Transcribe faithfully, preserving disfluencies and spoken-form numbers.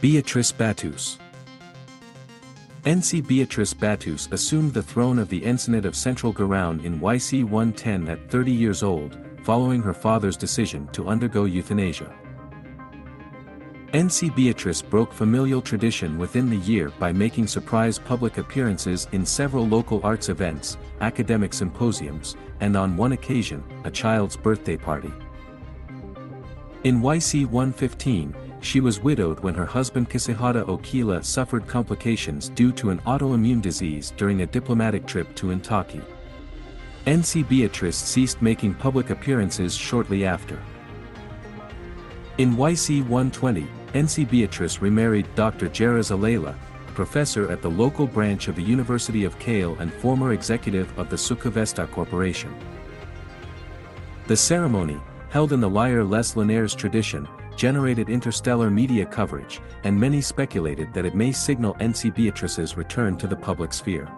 Beatrice Batteuse. N C Beatrice Batteuse assumed the throne of the Ensignate of Central Garound in Y C one ten at thirty years old, following her father's decision to undergo euthanasia. N C Beatrice broke familial tradition within the year by making surprise public appearances in several local arts events, academic symposiums, and on one occasion, a child's birthday party. In Y C one fifteen, she was widowed when her husband Kasehada Okila suffered complications due to an autoimmune disease during a diplomatic trip to Intaki. N C Beatrice ceased making public appearances shortly after. In Y C one twenty, N C Beatrice remarried Doctor Geriz Aleila, professor at the local branch of the University of Kale and former executive of the Sukhavesta Corporation. The ceremony, held in the Lyre Les Linares tradition, generated interstellar media coverage, and many speculated that it may signal N C Beatrice's return to the public sphere.